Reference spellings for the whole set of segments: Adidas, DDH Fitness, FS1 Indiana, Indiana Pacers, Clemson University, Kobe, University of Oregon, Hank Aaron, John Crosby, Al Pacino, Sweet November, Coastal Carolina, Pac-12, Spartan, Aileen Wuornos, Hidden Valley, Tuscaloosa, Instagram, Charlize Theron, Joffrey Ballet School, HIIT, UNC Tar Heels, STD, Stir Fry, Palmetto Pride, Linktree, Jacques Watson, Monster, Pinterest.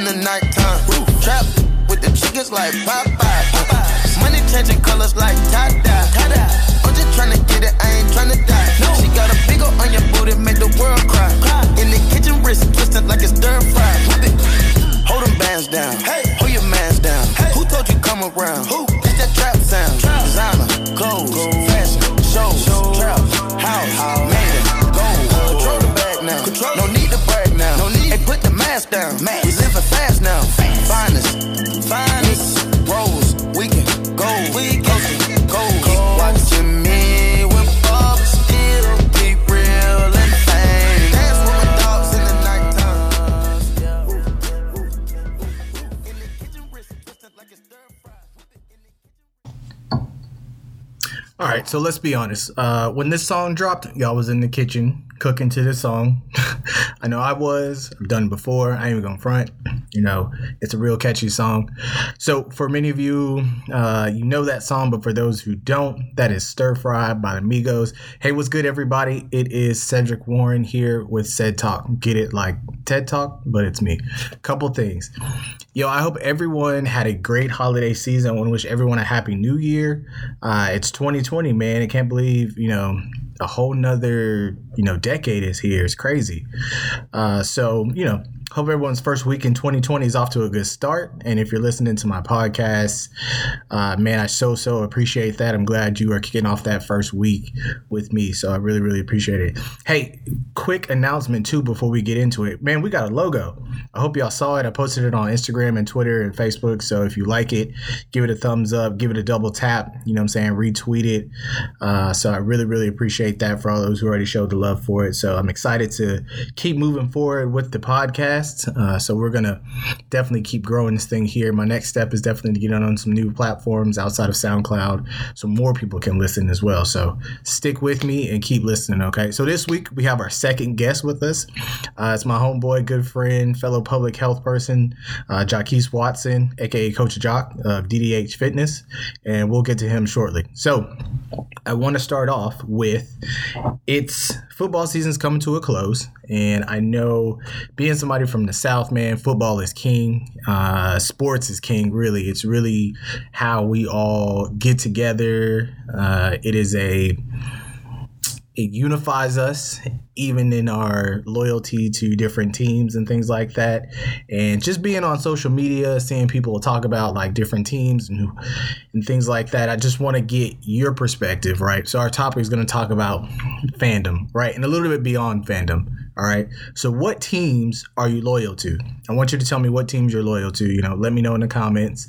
in the nighttime. Trap with the chickens like Popeye. Money changing colors like tie-dye. I'm just trying to get it, I ain't trying to die. She got a big ol' onion booty, make the world cry. In the kitchen, wrist twisted like it's stir fry. Hold them bands down, hey. Hold your mans down. Hey. Who told you come around? Who? It's that trap sound. Designer, clothes, fashion, shows, trap, house, made it, gold. Control the bag now, no need to brag now. No need. Hey, put the mask down, we living fast now. Finest, rose, weekend, gold, gold. Keep watching me with Bob still, keep real and fame. Dance with my dogs in the nighttime. In the kitchen, wrist twisted like it's stir fry. All right, so let's be honest. When this song dropped, y'all was in the kitchen cooking to this song. I know I was. I've done it before. I ain't even gonna front. You know, it's a real catchy song. So for many of you, you know that song, but for those who don't, that is Stir Fry by the Migos. Hey, what's good, everybody? It is Cedric Warren here with Ced Talk. Get it like TED Talk, but it's me. Couple things. Yo, I hope everyone had a great holiday season. I want to wish everyone a happy new year. It's 2020, man. I can't believe, you know, a whole nother, you know, decade is here. It's crazy. So, you know, hope everyone's first week in 2020 is off to a good start. And if you're listening to my podcast, man, I so appreciate that. I'm glad you are kicking off that first week with me. So I really appreciate it. Hey, quick announcement too before we get into it. Man, we got a logo. I hope y'all saw it. I posted it on Instagram and Twitter and Facebook. So if you like it, give it a thumbs up, give it a double tap, you know what I'm saying? Retweet it. So I really appreciate that for all those who already showed the love for it. So I'm excited to keep moving forward with the podcast. So we're going to definitely keep growing this thing here. My next step is definitely to get on some new platforms outside of SoundCloud so more people can listen as well. So stick with me and keep listening, okay? So this week we have our second guest with us. It's my homeboy, good friend, fellow public health person, Jacques Watson, a.k.a. Coach Jock of DDH Fitness, and we'll get to him shortly. So I want to start off with it's football season's coming to a close, and I know being somebody from the South, man, football is king. Sports is king, really. It's really how we all get together. It unifies us, even in our loyalty to different teams and things like that. And just being on social media, seeing people talk about like different teams and things like that, I just want to get your perspective, right? So our topic is going to talk about fandom, right? And a little bit beyond fandom. All right. So what teams are you loyal to? I want you to tell me what teams you're loyal to. You know, let me know in the comments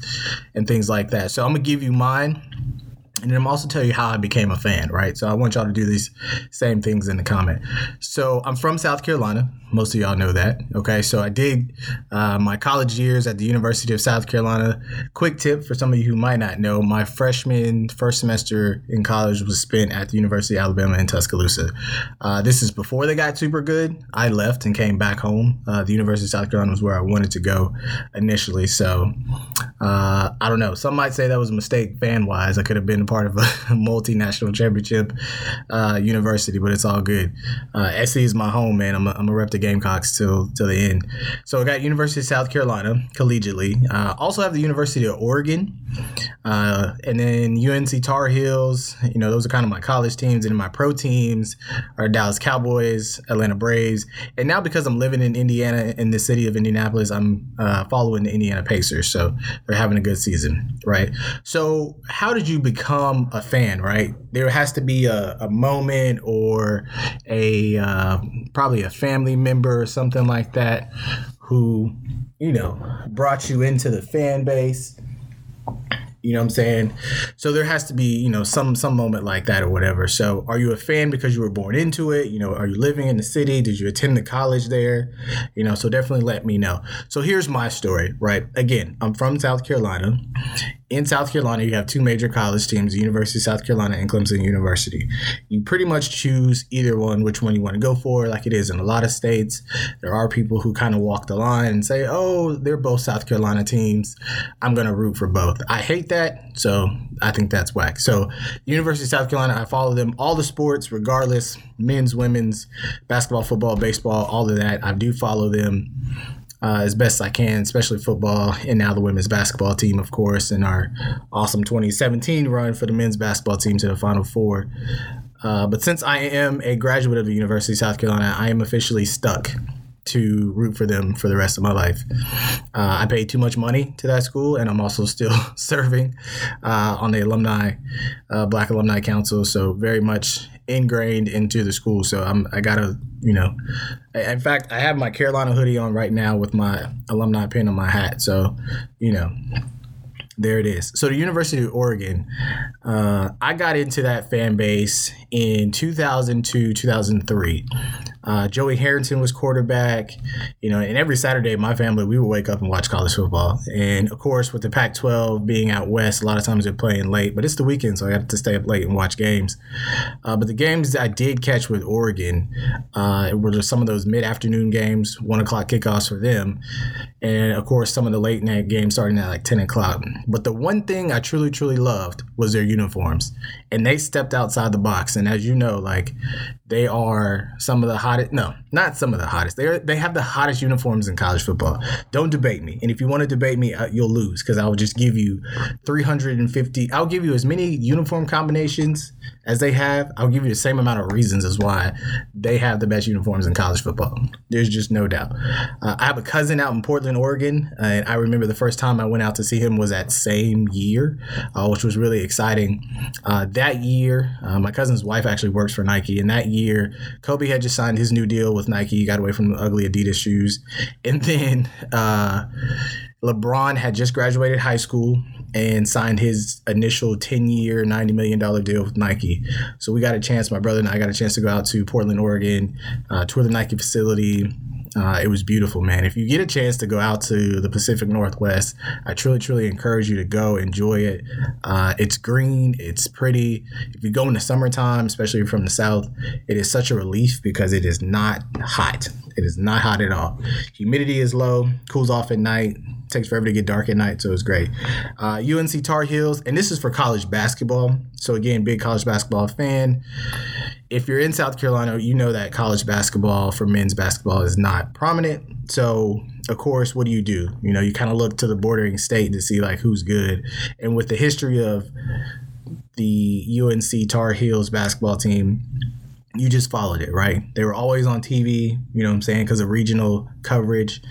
and things like that. So I'm going to give you mine. And then I'm also tell you how I became a fan, right? So I want y'all to do these same things in the comment. So I'm from South Carolina. Most of y'all know that. Okay, so I did my college years at the University of South Carolina. Quick tip for some of you who might not know, my first semester in college was spent at the University of Alabama in Tuscaloosa. This is before they got super good. I left and came back home. The University of South Carolina was where I wanted to go initially. So I don't know. Some might say that was a mistake fan-wise. I could have been part of a multinational championship university, but it's all good. SC is my home, man. I'm a rep to Gamecocks till the end. So I got University of South Carolina collegiately. Also have the University of Oregon, and then UNC Tar Heels. You know, those are kind of my college teams, and my pro teams are Dallas Cowboys, Atlanta Braves, and now because I'm living in Indiana, in the city of Indianapolis, I'm following the Indiana Pacers. So they're having a good season, right? So how did you become a fan, right? There has to be a moment or probably a family member or something like that who, you know, brought you into the fan base. You know what I'm saying? So there has to be, you know, some moment like that or whatever. So are you a fan because you were born into it? You know, are you living in the city? Did you attend the college there? You know, so definitely let me know. So here's my story, right? Again, I'm from South Carolina. In South Carolina, you have two major college teams, the University of South Carolina and Clemson University. You pretty much choose either one, which one you want to go for, like it is in a lot of states. There are people who kind of walk the line and say, oh, they're both South Carolina teams. I'm going to root for both. I hate that, so I think that's whack. So University of South Carolina, I follow them, all the sports, regardless, men's, women's, basketball, football, baseball, all of that. I do follow them. as best I can, especially football, and now the women's basketball team, of course, and our awesome 2017 run for the men's basketball team to the Final Four. But since I am a graduate of the University of South Carolina, I am officially stuck to root for them for the rest of my life. I paid too much money to that school, and I'm also still serving on the alumni, Black Alumni Council, so very much ingrained into the school. So I gotta, you know, in fact, I have my Carolina hoodie on right now with my alumni pin on my hat. So, you know, there it is. So the University of Oregon, I got into that fan base in 2002, 2003. Joey Harrington was quarterback, you know, and every Saturday, my family, we would wake up and watch college football. And of course, with the Pac-12 being out west, a lot of times they're playing late, but it's the weekend, so I have to stay up late and watch games. But the games that I did catch with Oregon were just some of those mid-afternoon games, 1 o'clock kickoffs for them. And of course, some of the late night games starting at like 10 o'clock. But the one thing I truly, truly loved was their uniforms. And they stepped outside the box. And as you know, like, they are some of the hottest. No, not some of the hottest. They have the hottest uniforms in college football. Don't debate me. And if you want to debate me, you'll lose, because I will just give you 350. I'll give you as many uniform combinations as they have. I'll give you the same amount of reasons as why they have the best uniforms in college football. There's just no doubt. I have a cousin out in Portland, Oregon, and I remember the first time I went out to see him was that same year, which was really exciting. That year, my cousin's wife actually works for Nike, and that year, Kobe had just signed his new deal with Nike. He got away from the ugly Adidas shoes. And then LeBron had just graduated high school and signed his initial 10-year, $90 million deal with Nike. So we got a chance, my brother and I got a chance to go out to Portland, Oregon, tour the Nike facility. It was beautiful, man. If you get a chance to go out to the Pacific Northwest, I truly, truly encourage you to go enjoy it. It's green. It's pretty. If you go in the summertime, especially from the South, it is such a relief because it is not hot. It is not hot at all. Humidity is low, cools off at night. Takes forever to get dark at night, so it's great. UNC Tar Heels, and this is for college basketball. So again, big college basketball fan. If you're in South Carolina, you know that college basketball for men's basketball is not prominent. So of course, what do? You know, you kind of look to the bordering state to see like who's good. And with the history of the UNC Tar Heels basketball team, you just followed it, right? They were always on TV, you know what I'm saying, because of regional coverage.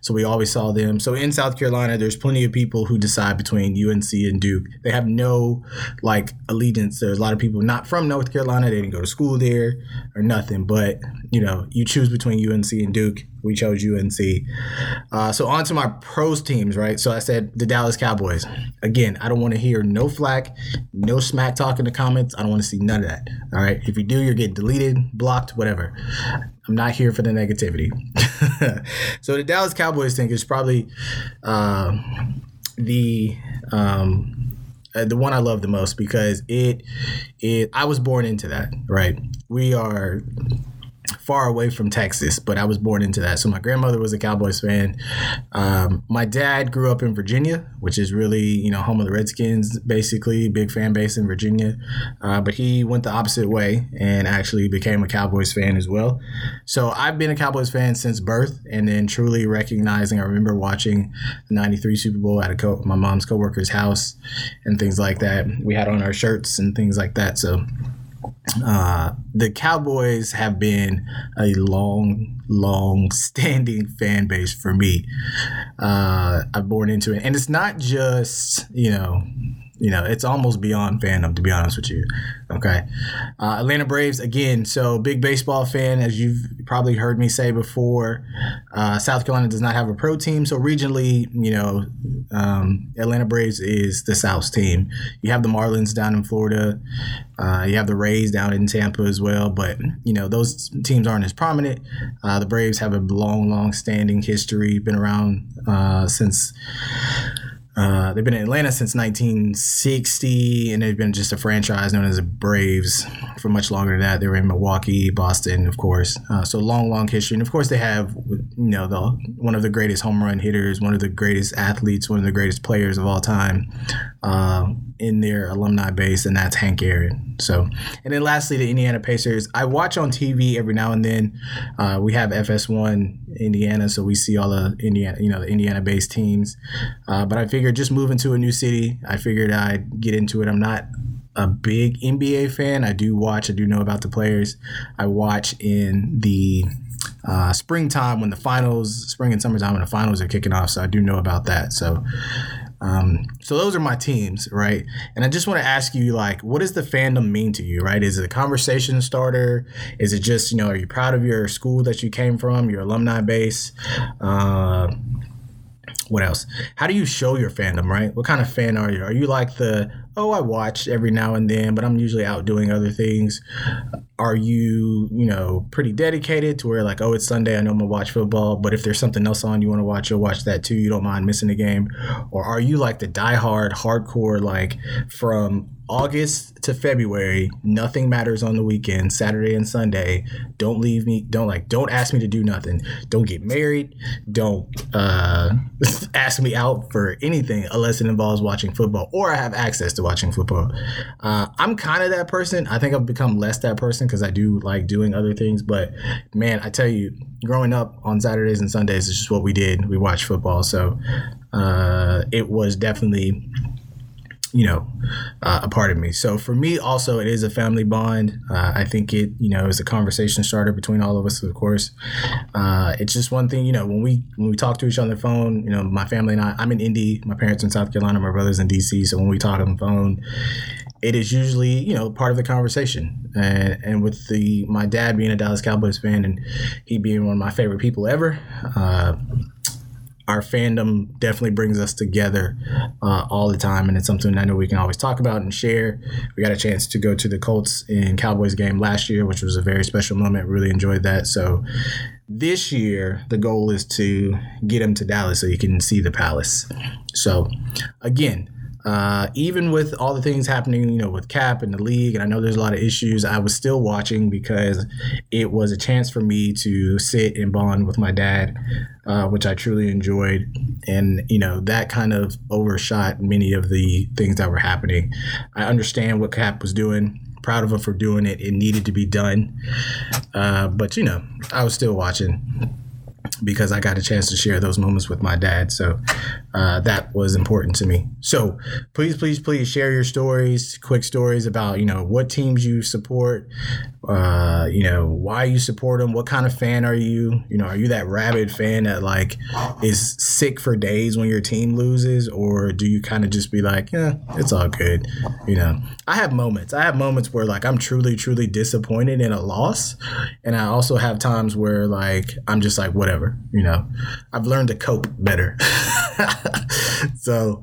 So we always saw them. So in South Carolina, there's plenty of people who decide between UNC and Duke. They have no, like, allegiance. There's a lot of people not from North Carolina. They didn't go to school there or nothing. But, you know, you choose between UNC and Duke. We chose UNC. So on to my pros teams, right? So I said the Dallas Cowboys. Again, I don't want to hear no flack, no smack talk in the comments. I don't want to see none of that. All right. If you do, you're getting deleted, blocked, whatever. I'm not here for the negativity. So the Dallas Cowboys thing is probably the one I love the most because I was born into that, right? We are far away from Texas, but I was born into that. So my grandmother was a Cowboys fan. My dad grew up in Virginia, which is really, you know, home of the Redskins, basically, big fan base in Virginia. But he went the opposite way and actually became a Cowboys fan as well. So I've been a Cowboys fan since birth, and then truly recognizing, I remember watching the 93 Super Bowl at my mom's coworker's house and things like that. We had on our shirts and things like that. So the Cowboys have been a long standing fan base for me. I'm born into it. And it's not just, you know, it's almost beyond fandom, to be honest with you. Okay. Atlanta Braves, again, so big baseball fan, as you've probably heard me say before. South Carolina does not have a pro team. So regionally, you know, Atlanta Braves is the South's team. You have the Marlins down in Florida. You have the Rays down in Tampa as well. But, you know, those teams aren't as prominent. The Braves have a long standing history, been around since... they've been in Atlanta since 1960, and they've been just a franchise known as the Braves for much longer than that. They were in Milwaukee, Boston, of course. So long history. And, of course, they have, you know, one of the greatest home run hitters, one of the greatest athletes, one of the greatest players of all time, in their alumni base, and that's Hank Aaron. So, and then lastly, the Indiana Pacers. I watch on TV every now and then. We have FS1 Indiana, so we see all the Indiana, you know, the Indiana-based teams. But I figured just moving to a new city, I figured I'd get into it. I'm not a big NBA fan. I do watch. I do know about the players. I watch in the springtime when the finals, spring and summertime when the finals are kicking off. So I do know about that. So. So those are my teams, right? And I just want to ask you, like, what does the fandom mean to you, right? Is it a conversation starter? Is it just, you know, are you proud of your school that you came from, your alumni base? What else? How do you show your fandom, right? What kind of fan are you? Are you like the, oh, I watch every now and then, but I'm usually out doing other things? Are you, you know, pretty dedicated to where like, oh, it's Sunday, I know I'm going to watch football, but if there's something else on you want to watch, you'll watch that too. You don't mind missing a game. Or are you like the diehard, hardcore, like from August to February, nothing matters on the weekend, Saturday and Sunday. Don't leave me. Don't ask me to do nothing. Don't get married. Don't ask me out for anything unless it involves watching football or I have access to watching football. I'm kind of that person. I think I've become less that person because I do like doing other things. But man, I tell you, growing up on Saturdays and Sundays is just what we did. We watched football. So it was definitely, you know, a part of me. So for me also, it is a family bond. I think it, you know, is a conversation starter between all of us, of course. It's just one thing, you know, when we talk to each other on the phone, you know, my family and I, I'm in Indy, my parents in South Carolina, my brother's in DC. So when we talk on the phone, it is usually, you know, part of the conversation. And with the, my dad being a Dallas Cowboys fan and he being one of my favorite people ever, our fandom definitely brings us together all the time, and it's something I know we can always talk about and share. We got a chance to go to the Colts and Cowboys game last year, which was a very special moment. Really enjoyed that. So this year, the goal is to get him to Dallas so you can see the Palace. So again, even with all the things happening, you know, with Cap and the league, and I know there's a lot of issues, I was still watching because it was a chance for me to sit and bond with my dad, which I truly enjoyed. And, you know, that kind of overshot many of the things that were happening. I understand what Cap was doing. Proud of him for doing it. It needed to be done. But, you know, I was still watching because I got a chance to share those moments with my dad. So that was important to me. So please, please, please share your stories, quick stories about, you know, what teams you support, you know, why you support them. What kind of fan are you? You know, are you that rabid fan that like is sick for days when your team loses? Or do you kind of just be like, yeah, it's all good. You know, I have moments. I have moments where like I'm truly, truly disappointed in a loss. And I also have times where like I'm just like, whatever. You know, I've learned to cope better. So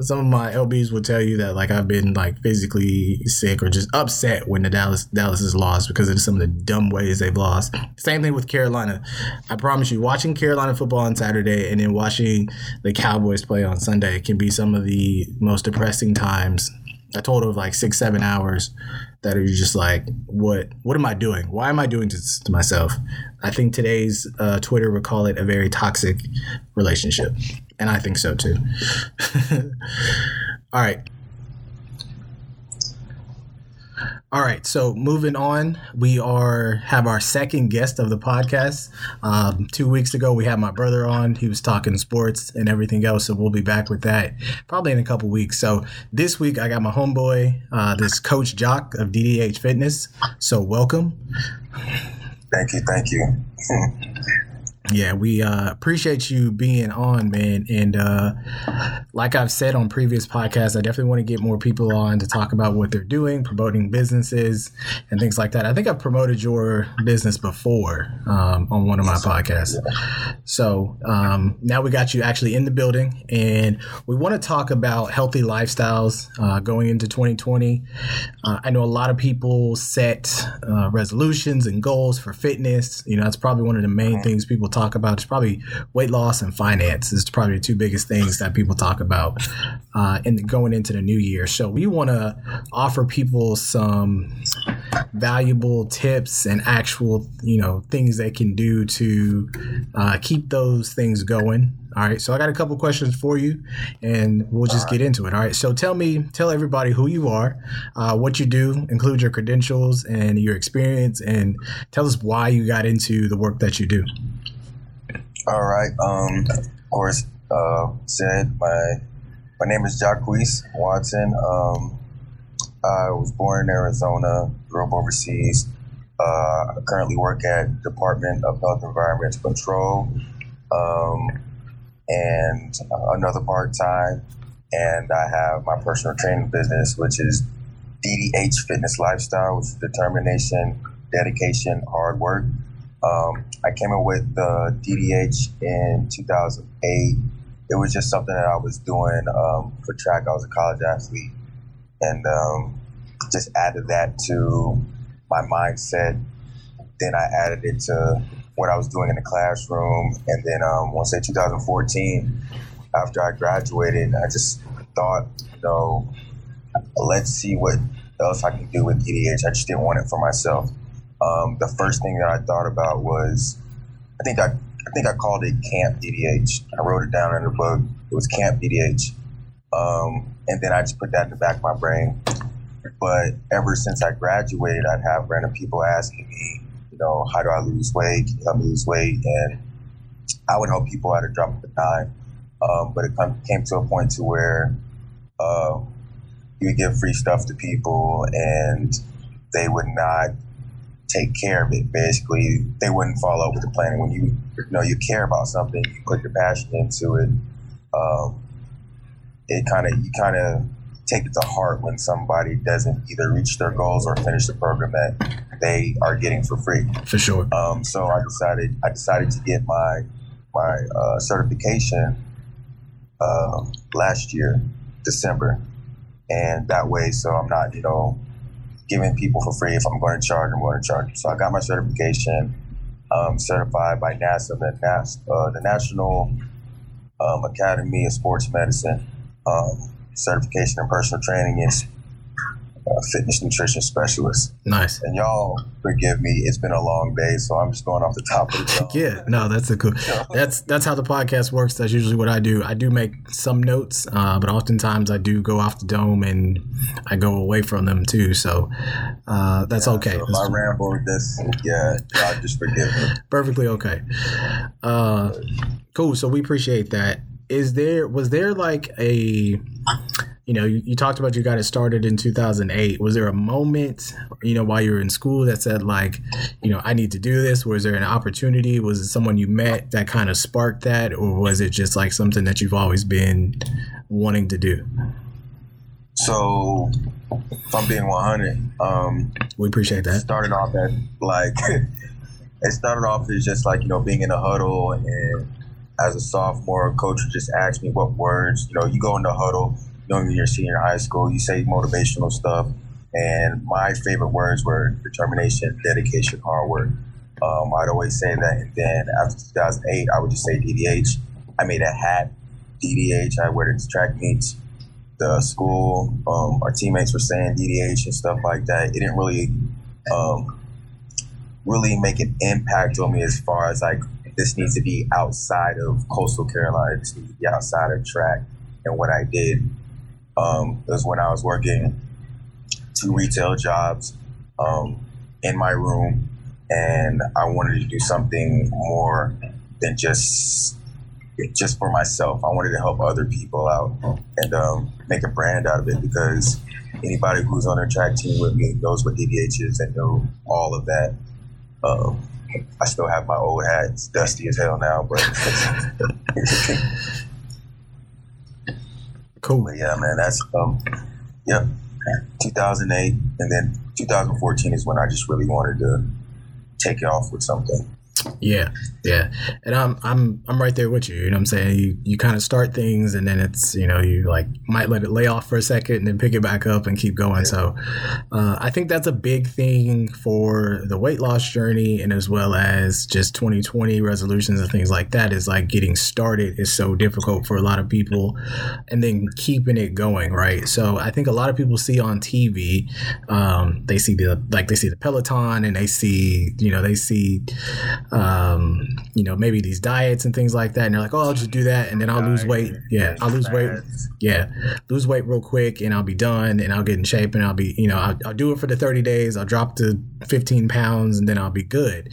some of my LBs will tell you that like I've been like physically sick or just upset when the Dallas is lost because of some of the dumb ways they've lost. Same thing with Carolina. I promise you, watching Carolina football on Saturday and then watching the Cowboys play on Sunday can be some of the most depressing times. A total of like 6-7 hours that are just like, what am I doing? Why am I doing this to myself? I think today's Twitter would call it a very toxic relationship. And I think so too. All right. All right, so moving on, we have our second guest of the podcast. 2 weeks ago, we had my brother on. He was talking sports and everything else, so we'll be back with that probably in a couple weeks. So this week, I got my homeboy, this Coach Jacques of DDH Fitness. So welcome. Thank you. Yeah, we appreciate you being on, man. And like I've said on previous podcasts, I definitely want to get more people on to talk about what they're doing, promoting businesses and things like that. I think I've promoted your business before on one of my podcasts. So now we got you actually in the building, and we want to talk about healthy lifestyles going into 2020. I know a lot of people set resolutions and goals for fitness. You know, that's probably one of the main things people talk about. It's probably weight loss and finance. It's probably the two biggest things that people talk about in going into the new year. So we want to offer people some valuable tips and actual, you know, things they can do to keep those things going. All right. So I got a couple questions for you and we'll just get into it. All right. So tell everybody who you are, what you do, include your credentials and your experience, and tell us why you got into the work that you do. All right. Of course, said my name is Jacques Watson. I was born in Arizona, grew up overseas. I currently work at Department of Health and Environmental Control, and another part-time. And I have my personal training business, which is DDH Fitness Lifestyle, which is determination, dedication, hard work. I came up with DDH in 2008. It was just something that I was doing for track. I was a college athlete. And just added that to my mindset. Then I added it to what I was doing in the classroom. And then once in 2014, after I graduated, I just thought, let's see what else I can do with DDH. I just didn't want it for myself. The first thing that I thought about was, I think I called it Camp DDH. I wrote it down in the book. It was Camp DDH. And then I just put that in the back of my brain. But ever since I graduated, I'd have random people asking me, how do I lose weight? Can you help me lose weight? And I would help people out at a drop of a dime. But it came to a point to where you would give free stuff to people and they would not take care of it. Basically, they wouldn't follow up with the plan. When you care about something, you put your passion into it. You kind of take it to heart when somebody doesn't either reach their goals or finish the program that they are getting for free. For sure. So I decided to get my certification last year, December, and that way, so I'm not giving people for free. If I'm going to charge, I'm going to charge. So I got my certification, certified by NASA, the National Academy of Sports Medicine. Certification in personal training and fitness nutrition specialist. Nice. And y'all forgive me, it's been a long day, so I'm just going off the top of the Yeah, no, that's a cool. That's how the podcast works. That's usually what I do. I do make some notes, but oftentimes I do go off the dome and I go away from them too. So that's okay. So if I ramble with this, God just forgive me. Perfectly okay. Cool. So we appreciate that. Was there like a, you talked about you got it started in 2008. Was there a moment, while you were in school that said like, I need to do this? Was there an opportunity? Was it someone you met that kind of sparked that? Or was it just like something that you've always been wanting to do? So if I'm being 100, we appreciate that. It started off as just like, being in a huddle, and as a sophomore, coach would just ask me what words, you go in the huddle, when you're senior high school, you say motivational stuff. And my favorite words were determination, dedication, hard work. I'd always say that. And then after 2008, I would just say DDH. I made a hat, DDH. I wear it to track meets. The school, our teammates were saying DDH and stuff like that. It didn't really make an impact on me as far as like, this needs to be outside of Coastal Carolina. This needs to be outside of track. And what I did was when I was working two retail jobs in my room, and I wanted to do something more than just for myself. I wanted to help other people out and make a brand out of it, because anybody who's on their track team with me knows what DDH is and know all of that. I still have my old hat. It's dusty as hell now, but cool. But yeah, man, that's 2008, and then 2014 is when I just really wanted to take it off with something. Yeah. And I'm right there with you. You know what I'm saying? You kind of start things and then it's, you like might let it lay off for a second and then pick it back up and keep going. Yeah. So I think that's a big thing for the weight loss journey, and as well as just 2020 resolutions and things like that, is like getting started is so difficult for a lot of people and then keeping it going. Right. So I think a lot of people see on TV, they see the Peloton, and they see you know, maybe these diets and things like that. And they're like, oh, I'll just do that. And then I'll lose weight. Yeah. I'll lose weight. Yeah. Lose weight real quick and I'll be done and I'll get in shape and I'll be, you know, I'll do it for the 30 days. I'll drop to 15 pounds and then I'll be good.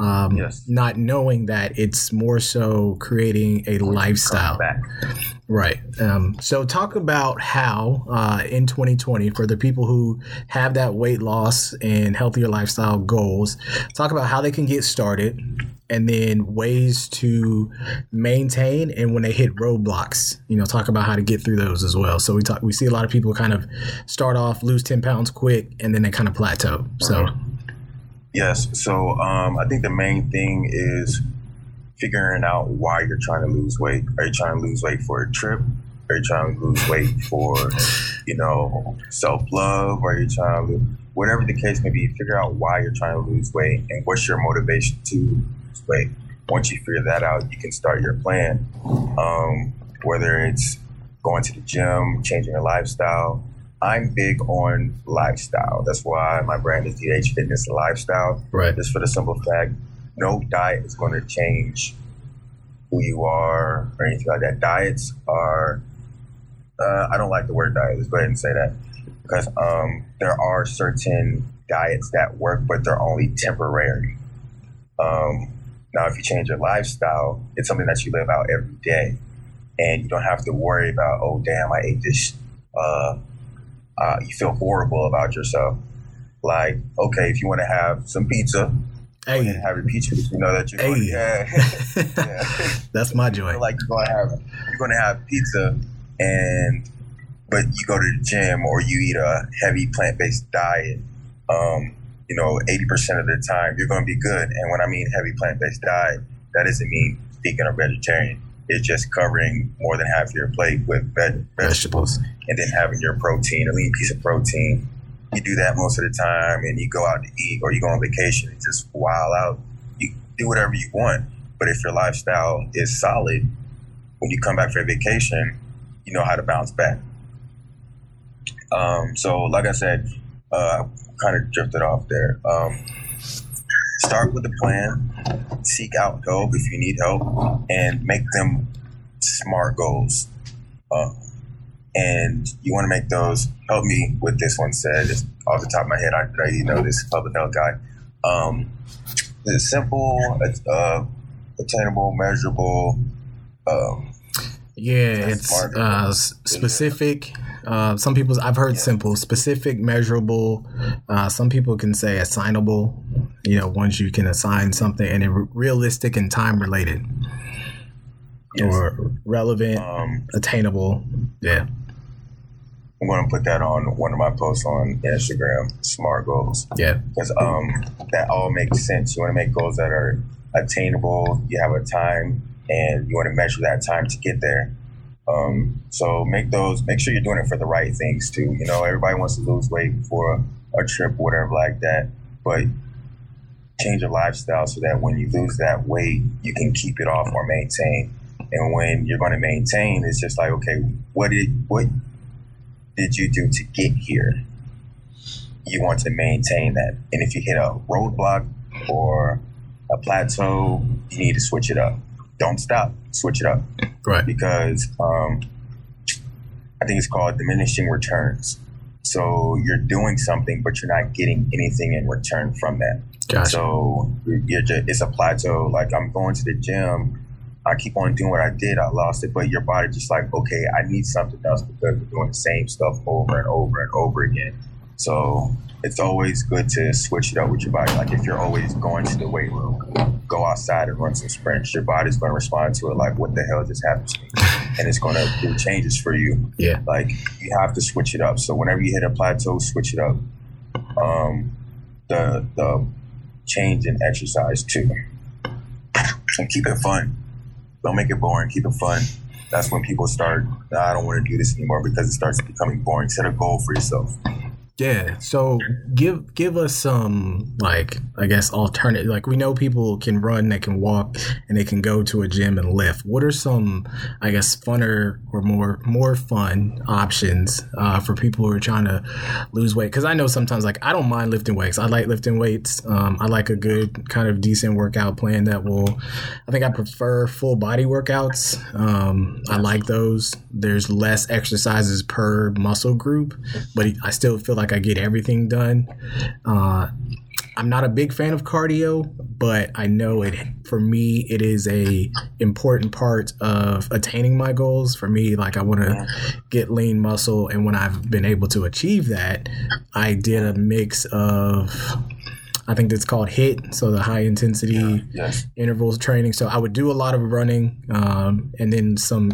Yes. Not knowing that it's more so creating a lifestyle. Right. So talk about how in 2020, for the people who have that weight loss and healthier lifestyle goals, talk about how they can get started and then ways to maintain. And when they hit roadblocks, you know, talk about how to get through those as well. So we see a lot of people kind of start off, lose 10 pounds quick, and then they kind of plateau. So. Yes. So I think the main thing is figuring out why you're trying to lose weight. Are you trying to lose weight for a trip? Are you trying to lose weight for, you know, self-love? Are you trying to, whatever the case may be, figure out why you're trying to lose weight and what's your motivation to lose weight. Once you figure that out, you can start your plan. Whether it's going to the gym, changing your lifestyle. I'm big on lifestyle. That's why my brand is DDH Fitness Lifestyle. Right. Just for the simple fact, no diet is going to change who you are or anything like that. Diets are, I don't like the word diet, let's go ahead and say that, because there are certain diets that work, but they're only temporary. Now, if you change your lifestyle, it's something that you live out every day, and you don't have to worry about, oh, damn, I ate this. You feel horrible about yourself. Like, okay, if you want to have some pizza, hey. And have your pizza, you know that you're going to That's my joy. Like you're going to have pizza, but you go to the gym or you eat a heavy plant-based diet, you know, 80% of the time you're going to be good. And when I mean heavy plant-based diet, that doesn't mean speaking of vegetarian. It's just covering more than half of your plate with vegetables and then having your protein, a lean piece of protein. You do that most of the time and you go out to eat or you go on vacation and just wild out. You do whatever you want. But if your lifestyle is solid, when you come back from vacation, you know how to bounce back. So like I said, kind of drifted off there. Start with a plan, seek out help if you need help, and make them smart goals. And you want to make those, help me with this one, Ced. It's off the top of my head, I you know this public health guy. The simple, attainable, measurable. It's specific. Some people, I've heard simple, specific, measurable. Some people can say assignable, you know, once you can assign something, and then realistic and time related. Yes. Or relevant, attainable. Yeah. I'm going to put that on one of my posts on Instagram, SMART goals. Yeah. Because that all makes sense. You want to make goals that are attainable. You have a time and you want to measure that time to get there. So make sure you're doing it for the right things too. You know, everybody wants to lose weight for a trip, or whatever like that, but change your lifestyle so that when you lose that weight, you can keep it off or maintain. And when you're going to maintain, it's just like, okay, what did you do to get here? You want to maintain that. And if you hit a roadblock or a plateau, you need to switch it up. Don't stop, switch it up. Right. Because I think it's called diminishing returns. So you're doing something, but you're not getting anything in return from that. Gotcha. So it's a plateau. Like I'm going to the gym. I keep on doing what I did. I lost it. But your body just like, okay, I need something else because we're doing the same stuff over and over and over again. So it's always good to switch it up with your body. Like if you're always going to the weight room, go outside and run some sprints. Your body's going to respond to it like, what the hell just happened to me? And it's going to do changes for you. Yeah. Like you have to switch it up. So whenever you hit a plateau, switch it up. The change in exercise too. And keep it fun. Don't make it boring. Keep it fun. That's when people start, I don't want to do this anymore because it starts becoming boring. Set a goal for yourself. Yeah, so give us some, like, I guess, alternative. Like, we know people can run, they can walk, and they can go to a gym and lift. What are some, I guess, funner or more fun options for people who are trying to lose weight? Because I know sometimes, like, I don't mind lifting weights. I like lifting weights. I like a good kind of decent workout plan that will – I think I prefer full body workouts. I like those. There's less exercises per muscle group, but I still feel like I get everything done. I'm not a big fan of cardio, but I know it. For me, it is a important part of attaining my goals. For me, like, I want to get lean muscle, and when I've been able to achieve that, I did a mix of, I think it's called HIIT, so the high intensity intervals training. So I would do a lot of running, and then some,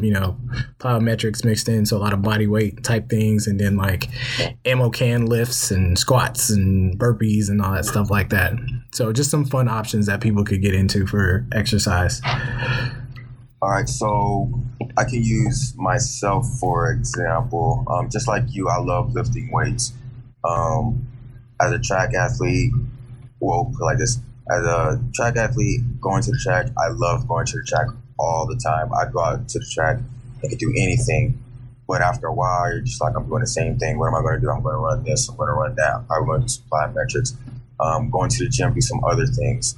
plyometrics mixed in, so a lot of body weight type things, and then like ammo can lifts and squats and burpees and all that stuff like that. So just some fun options that people could get into for exercise. All right, so I can use myself for example. Just like you, I love lifting weights. As a track athlete. As a track athlete, going to the track, I love going to the track all the time. I go out to the track and can do anything. But after a while, you're just like, I'm doing the same thing. What am I going to do? I'm going to run this. I'm going to run that. I'm going to do some plyometrics. Going to the gym, do some other things.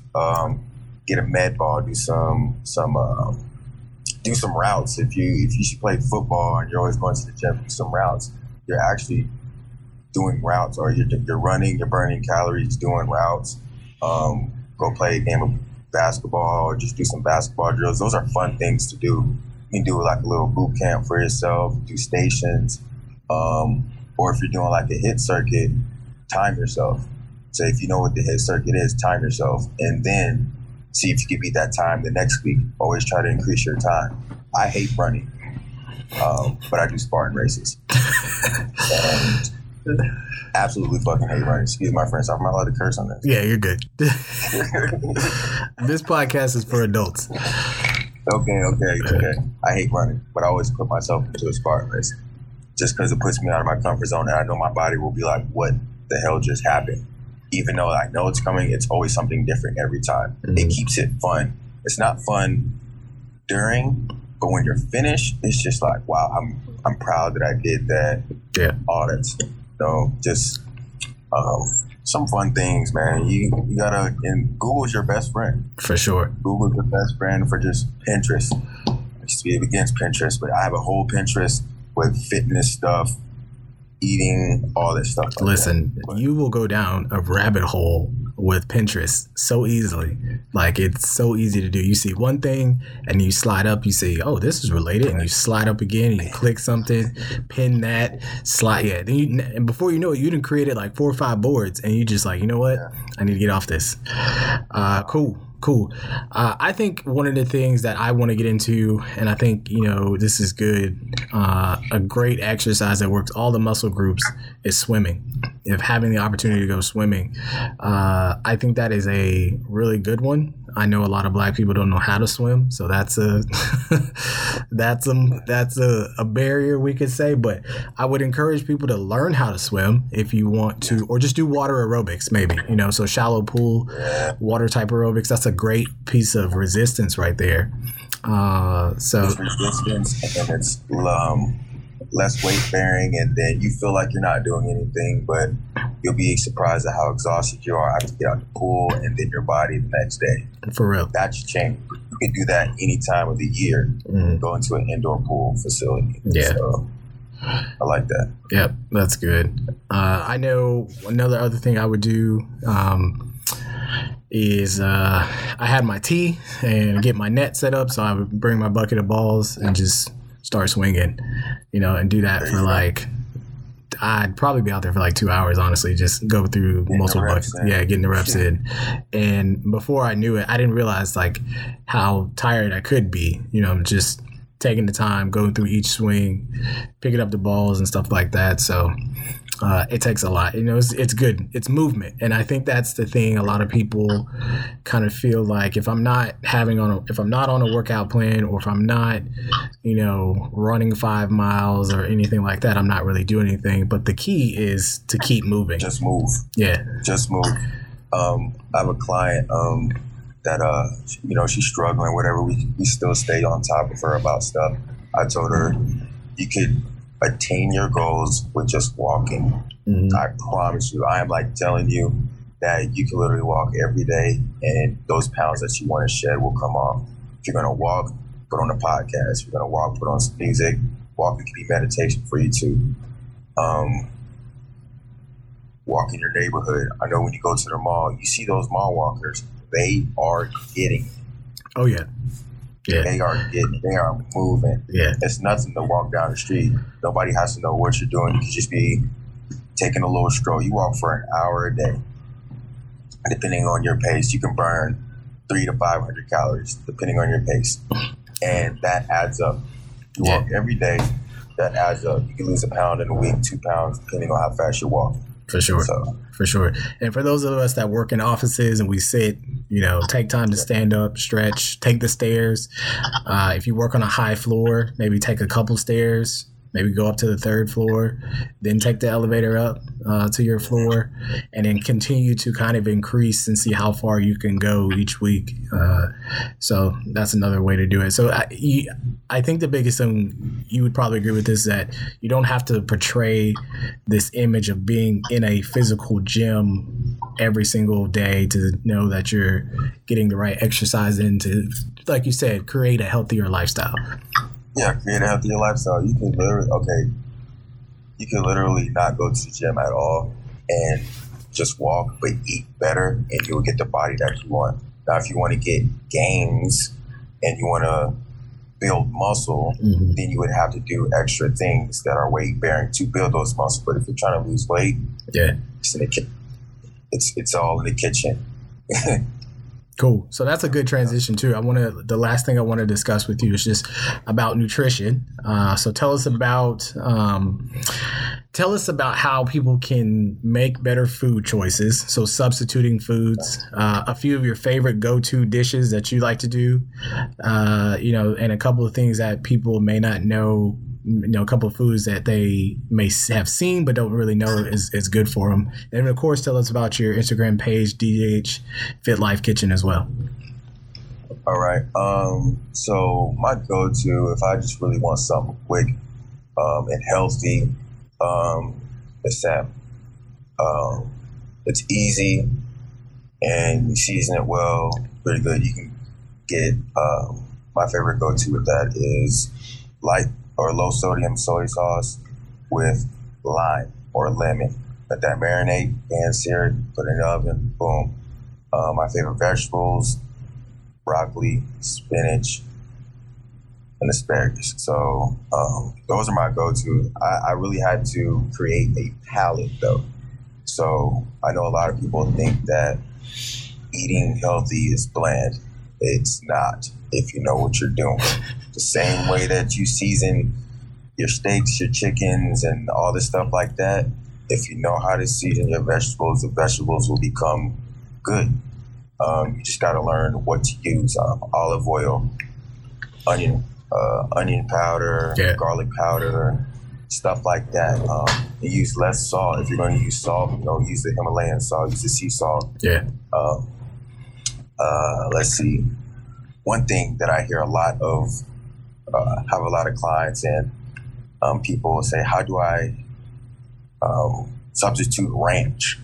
Get a med ball, do some routes. If you should play football and you're always going to the gym, do some routes. You're actually doing routes, or you're running, you're burning calories doing routes. Go play a game of basketball, or just do some basketball drills. Those are fun things to do. You can do like a little boot camp for yourself, do stations, or if you're doing like a HIIT circuit, time yourself. So if you know what the HIIT circuit is, time yourself, and then see if you can beat that time the next week. Always try to increase your time. I hate running, but I do Spartan races. And absolutely fucking hate running. Excuse my friends, I'm not allowed to curse on this. Yeah, you're good. This podcast is for adults. Okay. I hate running, but I always put myself into a Spartan race just because it puts me out of my comfort zone, and I know my body will be like, what the hell just happened? Even though I know it's coming, it's always something different every time. Mm-hmm. It keeps it fun. It's not fun during, but when you're finished, it's just like, wow, I'm proud that I did that. Yeah. All that stuff. So just some fun things, man. You gotta, and Google's your best friend. For sure. Google's your best friend for just Pinterest. I used to be against Pinterest, but I have a whole Pinterest with fitness stuff, eating, all this stuff. Like, listen, that. You will go down a rabbit hole with Pinterest so easily. Like, it's so easy to do. You see one thing and you slide up, you see, oh, this is related, and you slide up again and you click something, pin that, slide. Yeah, then you, and before you know it, you done created like 4 or 5 boards, and you just like, you know what, I need to get off this. Cool. I think one of the things that I want to get into, and I think, this is good, a great exercise that works all the muscle groups is swimming. If having the opportunity to go swimming, I think that is a really good one. I know a lot of Black people don't know how to swim, so that's a that's a barrier, we could say. But I would encourage people to learn how to swim if you want to, or just do water aerobics, maybe. So shallow pool, water type aerobics. That's a great piece of resistance right there. It's resistance, and it's less weight bearing, and then you feel like you're not doing anything, but you'll be surprised at how exhausted you are after you get out the pool, and then your body the next day. For real. That's change. You can do that any time of the year. Mm-hmm. Go into an indoor pool facility. Yeah. So, I like that. Yep, that's good. I know another thing I would do is I had my tee and get my net set up, so I would bring my bucket of balls and just start swinging, and do that for like, I'd probably be out there for like 2 hours, honestly, just go through multiple buckets. Yeah, getting the reps in. And before I knew it, I didn't realize like how tired I could be, just taking the time, going through each swing, picking up the balls and stuff like that. So It takes a lot, it's good. It's movement. And I think that's the thing. A lot of people kind of feel like if I'm not on a workout plan, or if I'm not, running 5 miles or anything like that, I'm not really doing anything. But the key is to keep moving. Just move. Yeah. Just move. I have a client, that, she's struggling, whatever. We still stay on top of her about stuff. I told her, you could attain your goals with just walking. Mm-hmm. I promise you, I am telling you that you can literally walk every day, and those pounds that you want to shed will come off. If you're going to walk, put on a podcast. If you're going to walk, put on some music. Walking can be meditation for you too. Walk in your neighborhood. I know when you go to the mall, you see those mall walkers. They are getting. Oh yeah. Yeah. They are moving. Yeah. It's nothing to walk down the street. Nobody has to know what you're doing. You can just be taking a little stroll. You walk for an hour a day. Depending on your pace, you can burn 300 to 500 calories, depending on your pace. And that adds up. You walk every day, that adds up. You can lose a pound in a week, 2 pounds, depending on how fast you walk. For sure. So. For sure. And for those of us that work in offices and we sit, take time to stand up, stretch, take the stairs. If you work on a high floor, maybe take a couple stairs, maybe go up to the third floor, then take the elevator up to your floor, and then continue to kind of increase and see how far you can go each week. So that's another way to do it. So I think the biggest thing, you would probably agree with this, that you don't have to portray this image of being in a physical gym every single day to know that you're getting the right exercise in to, like you said, create a healthier lifestyle. Yeah, create a healthier lifestyle. You can literally not go to the gym at all and just walk, but eat better, and you'll get the body that you want. Now, if you want to get gains and you want to build muscle, mm-hmm. then you would have to do extra things that are weight bearing to build those muscles. But if you're trying to lose weight, it's all in the kitchen. Cool. So that's a good transition too. The last thing I want to discuss with you is just about nutrition. So tell us about how people can make better food choices. So substituting foods, a few of your favorite go-to dishes that you like to do, and a couple of things that people may not know. A couple of foods that they may have seen but don't really know is good for them. And, of course, tell us about your Instagram page, DDH Fit Life Kitchen, as well. All right. So my go-to, if I just really want something quick and healthy, it's salmon. It's easy, and you season it well, pretty good. You can get my favorite go-to with that is light or low sodium soy sauce with lime or lemon. Let that marinate and sear it, put it in the oven, boom. My favorite vegetables, broccoli, spinach, and asparagus. So those are my go-to. I really had to create a palate though. So I know a lot of people think that eating healthy is bland. It's not, if you know what you're doing. The same way that you season your steaks, your chickens, and all this stuff like that, if you know how to season your vegetables, the vegetables will become good. You just got to learn what to use. Olive oil, onion powder, garlic powder, stuff like that. You use less salt. If you're going to use salt, don't use the Himalayan salt, use the sea salt. Yeah. Let's see. One thing that I hear a lot of, have a lot of clients and people will say, how do I substitute ranch?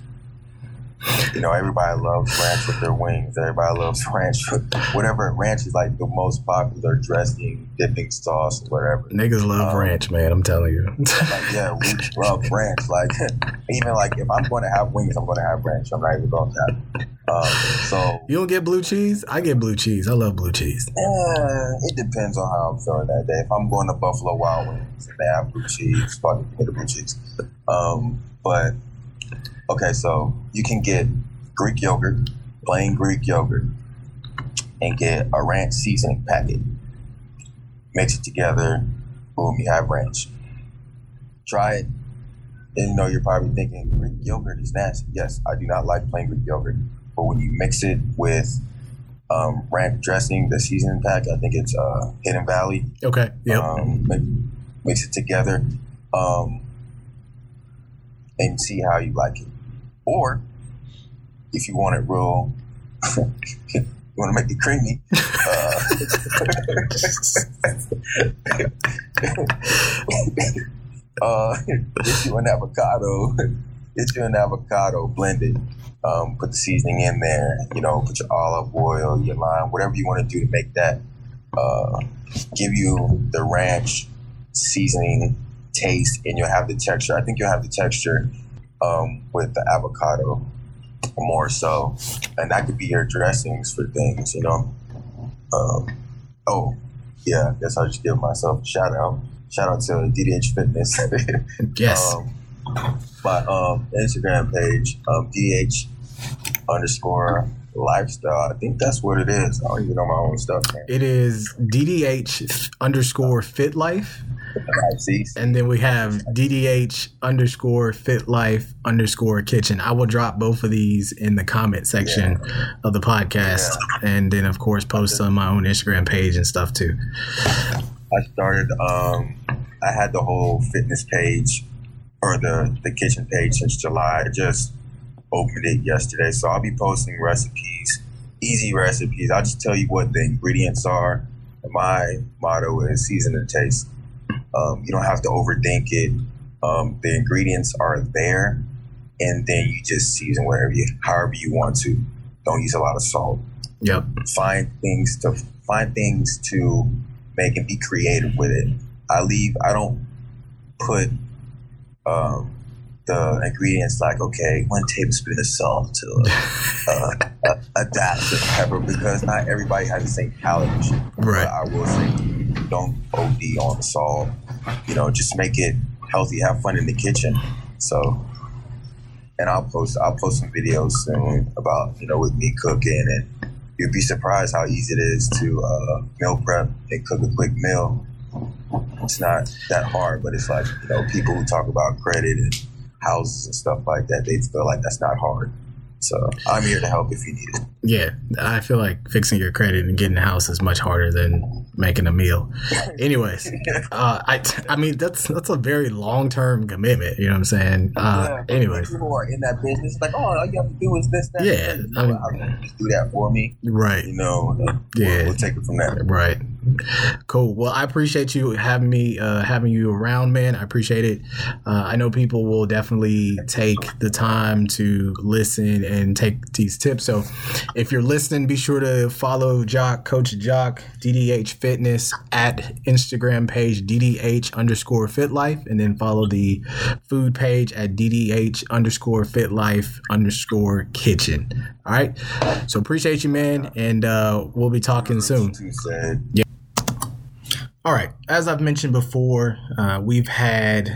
Everybody loves ranch with their wings. Everybody loves ranch with whatever. Ranch is the most popular dressing, dipping sauce, whatever. Niggas love ranch, man. I'm telling you. We love ranch. Even if I'm going to have wings, I'm going to have ranch. I'm not even going to have it. So you don't get blue cheese? I get blue cheese. I love blue cheese. It depends on how I'm feeling that day. If I'm going to Buffalo Wild Wings and they have blue cheese, fucking get the blue cheese. But okay, so you can get Greek yogurt, plain Greek yogurt, and get a ranch seasoning packet. Mix it together, boom, you have ranch. Try it. And you know, you're probably thinking, Greek yogurt is nasty. Yes, I do not like plain Greek yogurt. But when you mix it with ranch dressing, the seasoning pack, I think it's Hidden Valley. Okay. Yep. Mix it together and see how you like it. Or if you want it real, you want to make it creamy. Get you an avocado. Get you an avocado blended. Put the seasoning in there. You know, put your olive oil, your lime, whatever you want to do to make that give you the ranch seasoning taste, and you'll have the texture. I think you'll have the texture with the avocado more so, and that could be your dressings for things. You know. Oh, yeah. I guess I'll just give myself a shout out. Shout out to DDH Fitness. Yes. My Instagram page, DDH_lifestyle. I think that's what it is. I don't even know my own stuff, man. It is DDH_fit life. And then we have DDH_fit life_kitchen. I will drop both of these in the comment section of the podcast, and then of course post on my own Instagram page and stuff too. I started, I had the whole fitness page or the kitchen page since July. I just opened it yesterday. So I'll be posting recipes, easy recipes. I'll just tell you what the ingredients are. My motto is season and taste. You don't have to overthink it. The ingredients are there, and then you just season however you want to. Don't use a lot of salt. Yep. Find things to make and be creative with it. I don't put the ingredients like, okay, 1 tablespoon of salt to a dash of pepper, because not everybody has the same calories. Right. But I will say, don't OD on the salt. You know, just make it healthy. Have fun in the kitchen. So, and I'll post some videos soon about, you know, with me cooking, and you'll be surprised how easy it is to meal prep and cook a quick meal. It's not that hard, but it's like, you know, people who talk about credit and houses and stuff like that, they feel like that's not hard. So I'm here to help if you need it. Yeah, I feel like fixing your credit and getting a house is much harder than making a meal. Anyways, I mean, that's a very long-term commitment, you know what I'm saying? Anyways. People are in that business, like, oh, all you have to do is this, that. Yeah. And I mean, just do that for me. Right. You know, we'll take it from there. Right. Cool. Well, I appreciate you having me, having you around, man. I appreciate it. I know people will definitely take the time to listen and take these tips. So if you're listening, be sure to follow Coach Jacques, DDH Fitness, at Instagram page, DDH_fit life, and then follow the food page at DDH_fit life_kitchen. All right. So appreciate you, man. And we'll be talking soon. Yeah. All right. As I've mentioned before, we've had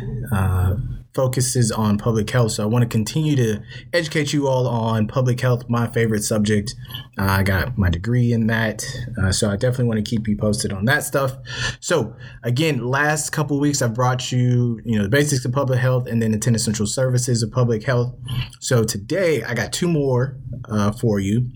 focuses on public health. So I want to continue to educate you all on public health, my favorite subject. I got my degree in that. So I definitely want to keep you posted on that stuff. So again, last couple of weeks, I've brought you, you know, the basics of public health and then the 10 essential services of public health. So today I got 2 more for you.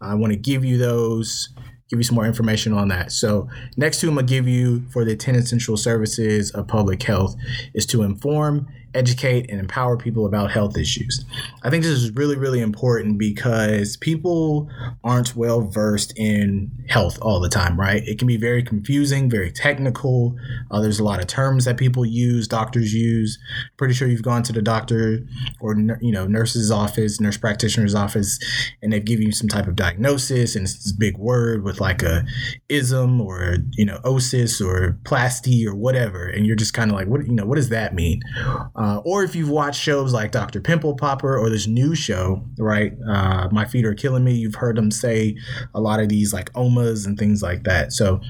I want to give you those. Give you some more information on that. So next 2 I'm gonna give you for the 10 essential services of public health is to inform, educate, and empower people about health issues. I think this is really, really important because people aren't well versed in health all the time, right? It can be very confusing, very technical. There's a lot of terms that people use, doctors use. Pretty sure you've gone to the doctor or, you know, nurse's office, nurse practitioner's office, and they've given you some type of diagnosis, and it's this big word with like a ism or, you know, osis or plasty or whatever, and you're just kind of like, what, you know, what does that mean? Or if you've watched shows like Dr. Pimple Popper or this new show, right, My Feet Are Killing Me, you've heard them say a lot of these like omas and things like that. So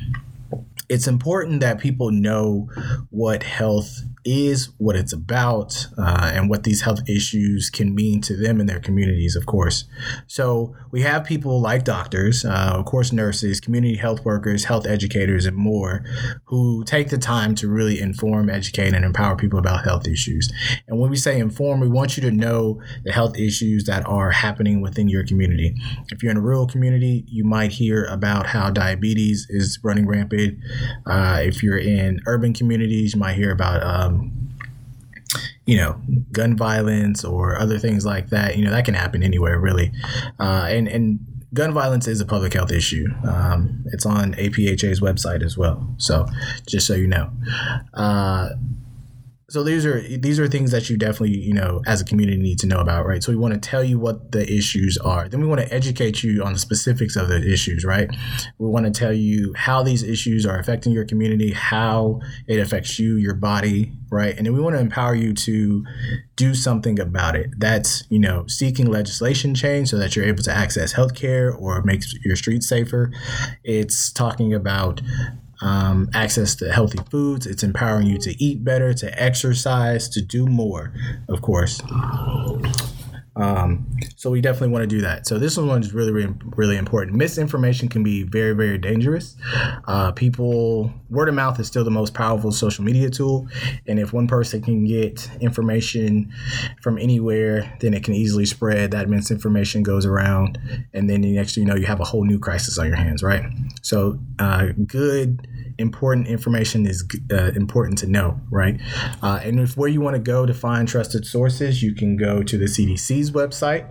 it's important that people know what health is, what it's about, and what these health issues can mean to them and their communities, of course. So we have people like doctors, of course, nurses, community health workers, health educators, and more, who take the time to really inform, educate, and empower people about health issues. And when we say inform, we want you to know the health issues that are happening within your community. If you're in a rural community, you might hear about how diabetes is running rampant. If you're in urban communities, you might hear about gun violence or other things like that. You know, that can happen anywhere, really. And gun violence is a public health issue. It's on APHA's website as well. So just so you know. So these are things that you definitely, as a community need to know about, right? So we want to tell you what the issues are. Then we want to educate you on the specifics of the issues, right? We want to tell you how these issues are affecting your community, how it affects you, your body, right? And then we want to empower you to do something about it. That's, seeking legislation change so that you're able to access healthcare or make your streets safer. It's talking about access to healthy foods. It's empowering you to eat better, to exercise, to do more, of course. So we definitely want to do that. So this one is really, really, really important. Misinformation can be very, very dangerous. Word of mouth is still the most powerful social media tool. And if one person can get information from anywhere, then it can easily spread. That misinformation goes around. And then the next thing you know, you have a whole new crisis on your hands, right? So good, important information is important to know, right? And if where you want to go to find trusted sources, you can go to the CDC's website.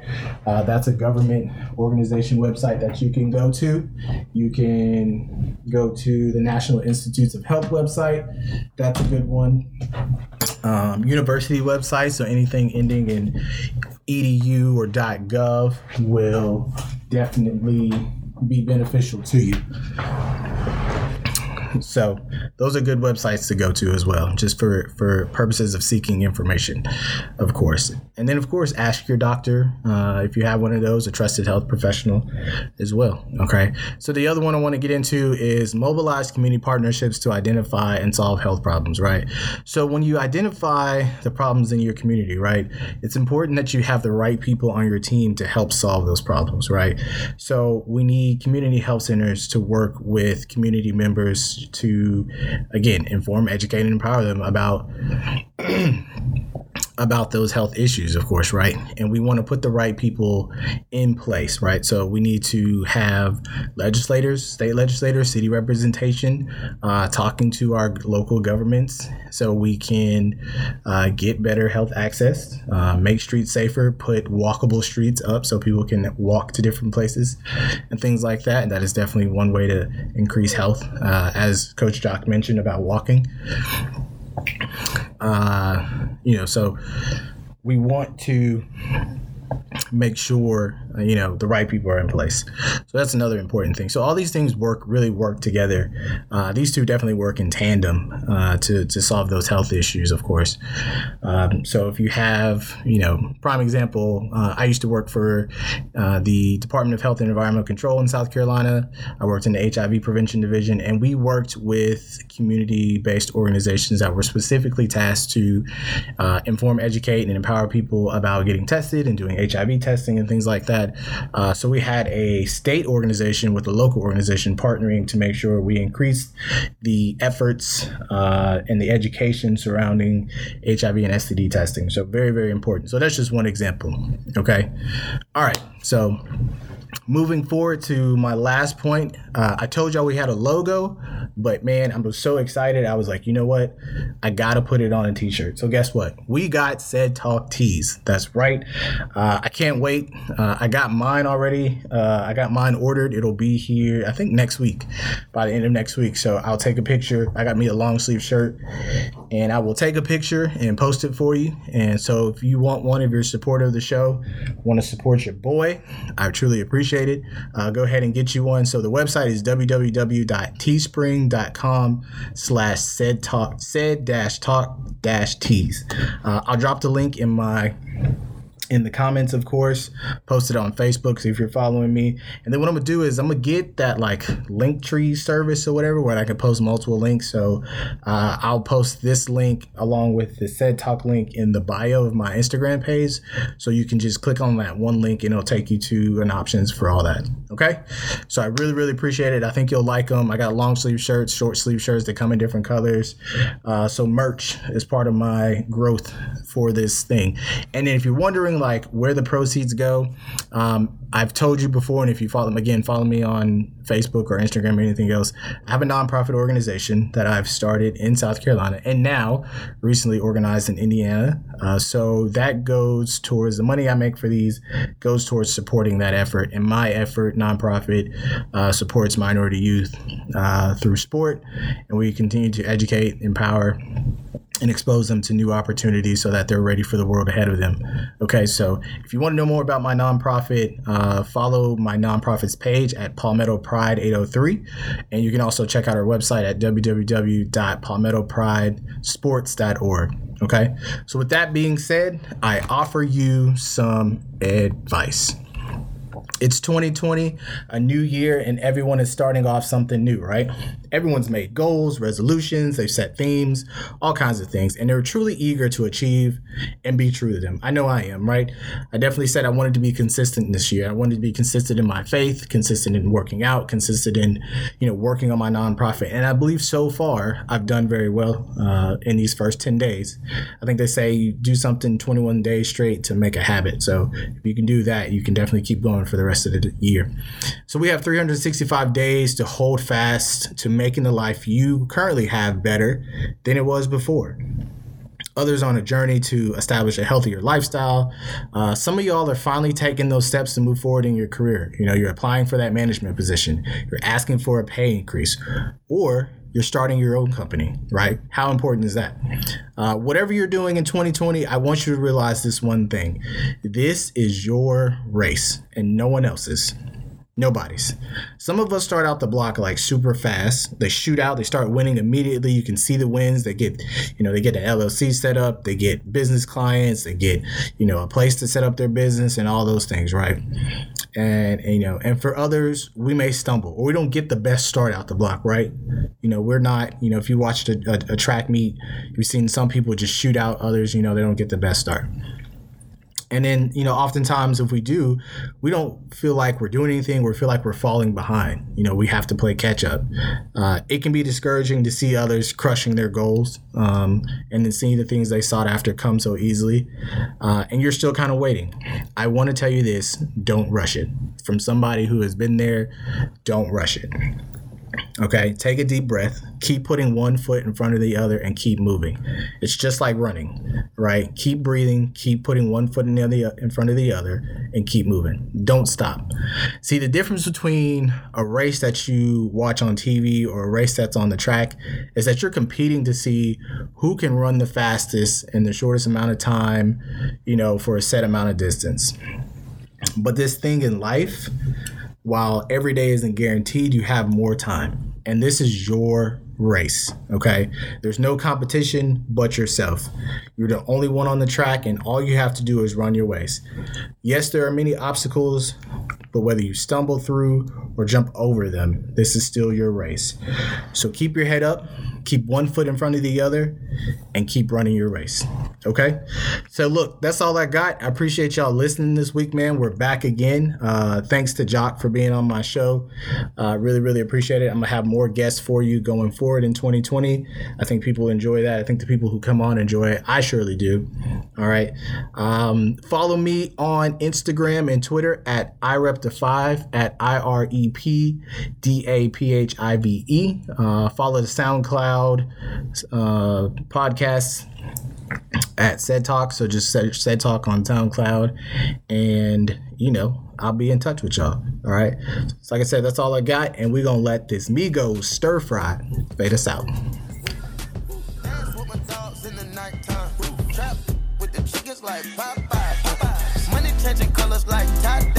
That's a government organization website that you can go to. You can go to the National Institutes of Health website. That's a good one. University website. So anything ending in .edu or .gov will definitely be beneficial to you. So those are good websites to go to as well, just for purposes of seeking information, of course. And then, of course, ask your doctor if you have one of those, a trusted health professional as well. Okay. So the other one I want to get into is mobilize community partnerships to identify and solve health problems, right? So when you identify the problems in your community, right, it's important that you have the right people on your team to help solve those problems, right? So we need community health centers to work with community members to, again, inform, educate, and empower them about those health issues, of course, right? And we want to put the right people in place, right? So we need to have legislators, state legislators, city representation, talking to our local governments so we can get better health access, make streets safer, put walkable streets up so people can walk to different places and things like that. And that is definitely one way to increase health, as Coach Jacques mentioned about walking. So we want to make sure, the right people are in place. So that's another important thing. So all these things work together. These two definitely work in tandem to solve those health issues, of course. So if you have, prime example, I used to work for the Department of Health and Environmental Control in South Carolina. I worked in the HIV prevention division, and we worked with community-based organizations that were specifically tasked to inform, educate, and empower people about getting tested and doing HIV testing and things like that. So we had a state organization with a local organization partnering to make sure we increased the efforts and the education surrounding HIV and STD testing. So very, very important. So that's just one example. Okay. All right. So moving forward to my last point, I told y'all we had a logo, but man, I was so excited. I was like, you know what? I got to put it on a t-shirt. So guess what? We got Ced Talk tees. That's right. I can't wait. I got mine already. I got mine ordered. It'll be here, I think, next week, by the end of next week. So I'll take a picture. I got me a long sleeve shirt, and I will take a picture and post it for you. And so if you want one, if you're a supporter of the show, want to support your boy, I truly appreciate it. Go ahead and get you one. So the website is www.teespring.com/ced-talk-tees. I'll drop the link in my in the comments, of course, post it on Facebook if you're following me. And then what I'm going to do is I'm going to get that like Linktree service or whatever where I can post multiple links. So I'll post this link along with the Ced Talk link in the bio of my Instagram page. So you can just click on that one link and it'll take you to an options for all that. Okay. So I really, really appreciate it. I think you'll like them. I got long sleeve shirts, short sleeve shirts that come in different colors. So merch is part of my growth for this thing. And then if you're wondering, like where the proceeds go, I've told you before, and if you follow me on Facebook or Instagram or anything else. I have a nonprofit organization that I've started in South Carolina and now recently organized in Indiana. So that goes towards the money I make for these, goes towards supporting that effort. And my effort, nonprofit, supports minority youth through sport. And we continue to educate, empower, and expose them to new opportunities so that they're ready for the world ahead of them. Okay, so if you want to know more about my nonprofit, follow my nonprofit's page at Palmetto Pride 803. And you can also check out our website at www.palmettopridesports.org. Okay, so with that being said, I offer you some advice. It's 2020, a new year, and everyone is starting off something new, right? Everyone's made goals, resolutions, they've set themes, all kinds of things, and they're truly eager to achieve and be true to them. I know I am, right? I definitely said I wanted to be consistent this year. I wanted to be consistent in my faith, consistent in working out, consistent in, working on my nonprofit. And I believe so far I've done very well in these first 10 days. I think they say you do something 21 days straight to make a habit. So if you can do that, you can definitely keep going for the rest of the year. So we have 365 days to hold fast to making the life you currently have better than it was before. Others on a journey to establish a healthier lifestyle. Some of y'all are finally taking those steps to move forward in your career. You're applying for that management position. You're asking for a pay increase, or you're starting your own company, right? How important is that? Whatever you're doing in 2020, I want you to realize this one thing. This is your race and no one else's. Nobody's. Some of us start out the block like super fast. They shoot out. They start winning immediately. You can see the wins. They get, they get an LLC set up. They get business clients. They get, a place to set up their business and all those things, right? And for others, we may stumble or we don't get the best start out the block, right? We're not, if you watched a track meet, you've seen some people just shoot out others, they don't get the best start. And then, oftentimes if we do, we don't feel like we're doing anything. We feel like we're falling behind. We have to play catch up. It can be discouraging to see others crushing their goals and then seeing the things they sought after come so easily. And you're still kind of waiting. I want to tell you this. Don't rush it. From somebody who has been there, don't rush it. Okay, take a deep breath, keep putting one foot in front of the other and keep moving. It's just like running, right? Keep breathing, keep putting one foot in front of the other and keep moving. Don't stop. See, the difference between a race that you watch on TV or a race that's on the track is that you're competing to see who can run the fastest in the shortest amount of time, for a set amount of distance. But this thing in life, while every day isn't guaranteed, you have more time. And this is your race, okay? There's no competition but yourself. You're the only one on the track and all you have to do is run your race. Yes, there are many obstacles, but whether you stumble through or jump over them, this is still your race. So keep your head up, keep one foot in front of the other, and keep running your race, okay? So look, that's all I got. I appreciate y'all listening this week, man. We're back again. Thanks to Jacques for being on my show. Really, really appreciate it. I'm gonna have more guests for you going forward in 2020. I think people enjoy that. I think the people who come on enjoy it. I surely do. All right. Follow me on Instagram and Twitter at IRepDaPhive, at IRepDaPhive. Follow the SoundCloud podcast at Ced Talk. So just Ced Talk on SoundCloud, and I'll be in touch with y'all. All right. So like I said, that's all I got, and we're gonna let this Migos Stir Fry fade us out. Dance with my dogs in the nighttime. Trap with the chickens like Popeye. Money changing colors like tie-dye.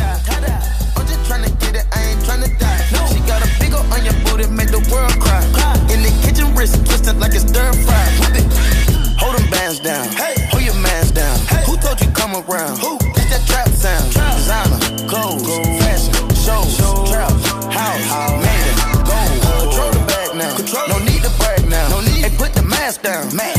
I'm just trying to get it, I ain't trying to die. She got a big ol' on your booty, make the world cry. In the kitchen wrist, twisted like a stir fry. Hold them bands down, hey. Hold your mans down. Hey. Who told you come around? Who? touchdown. Man.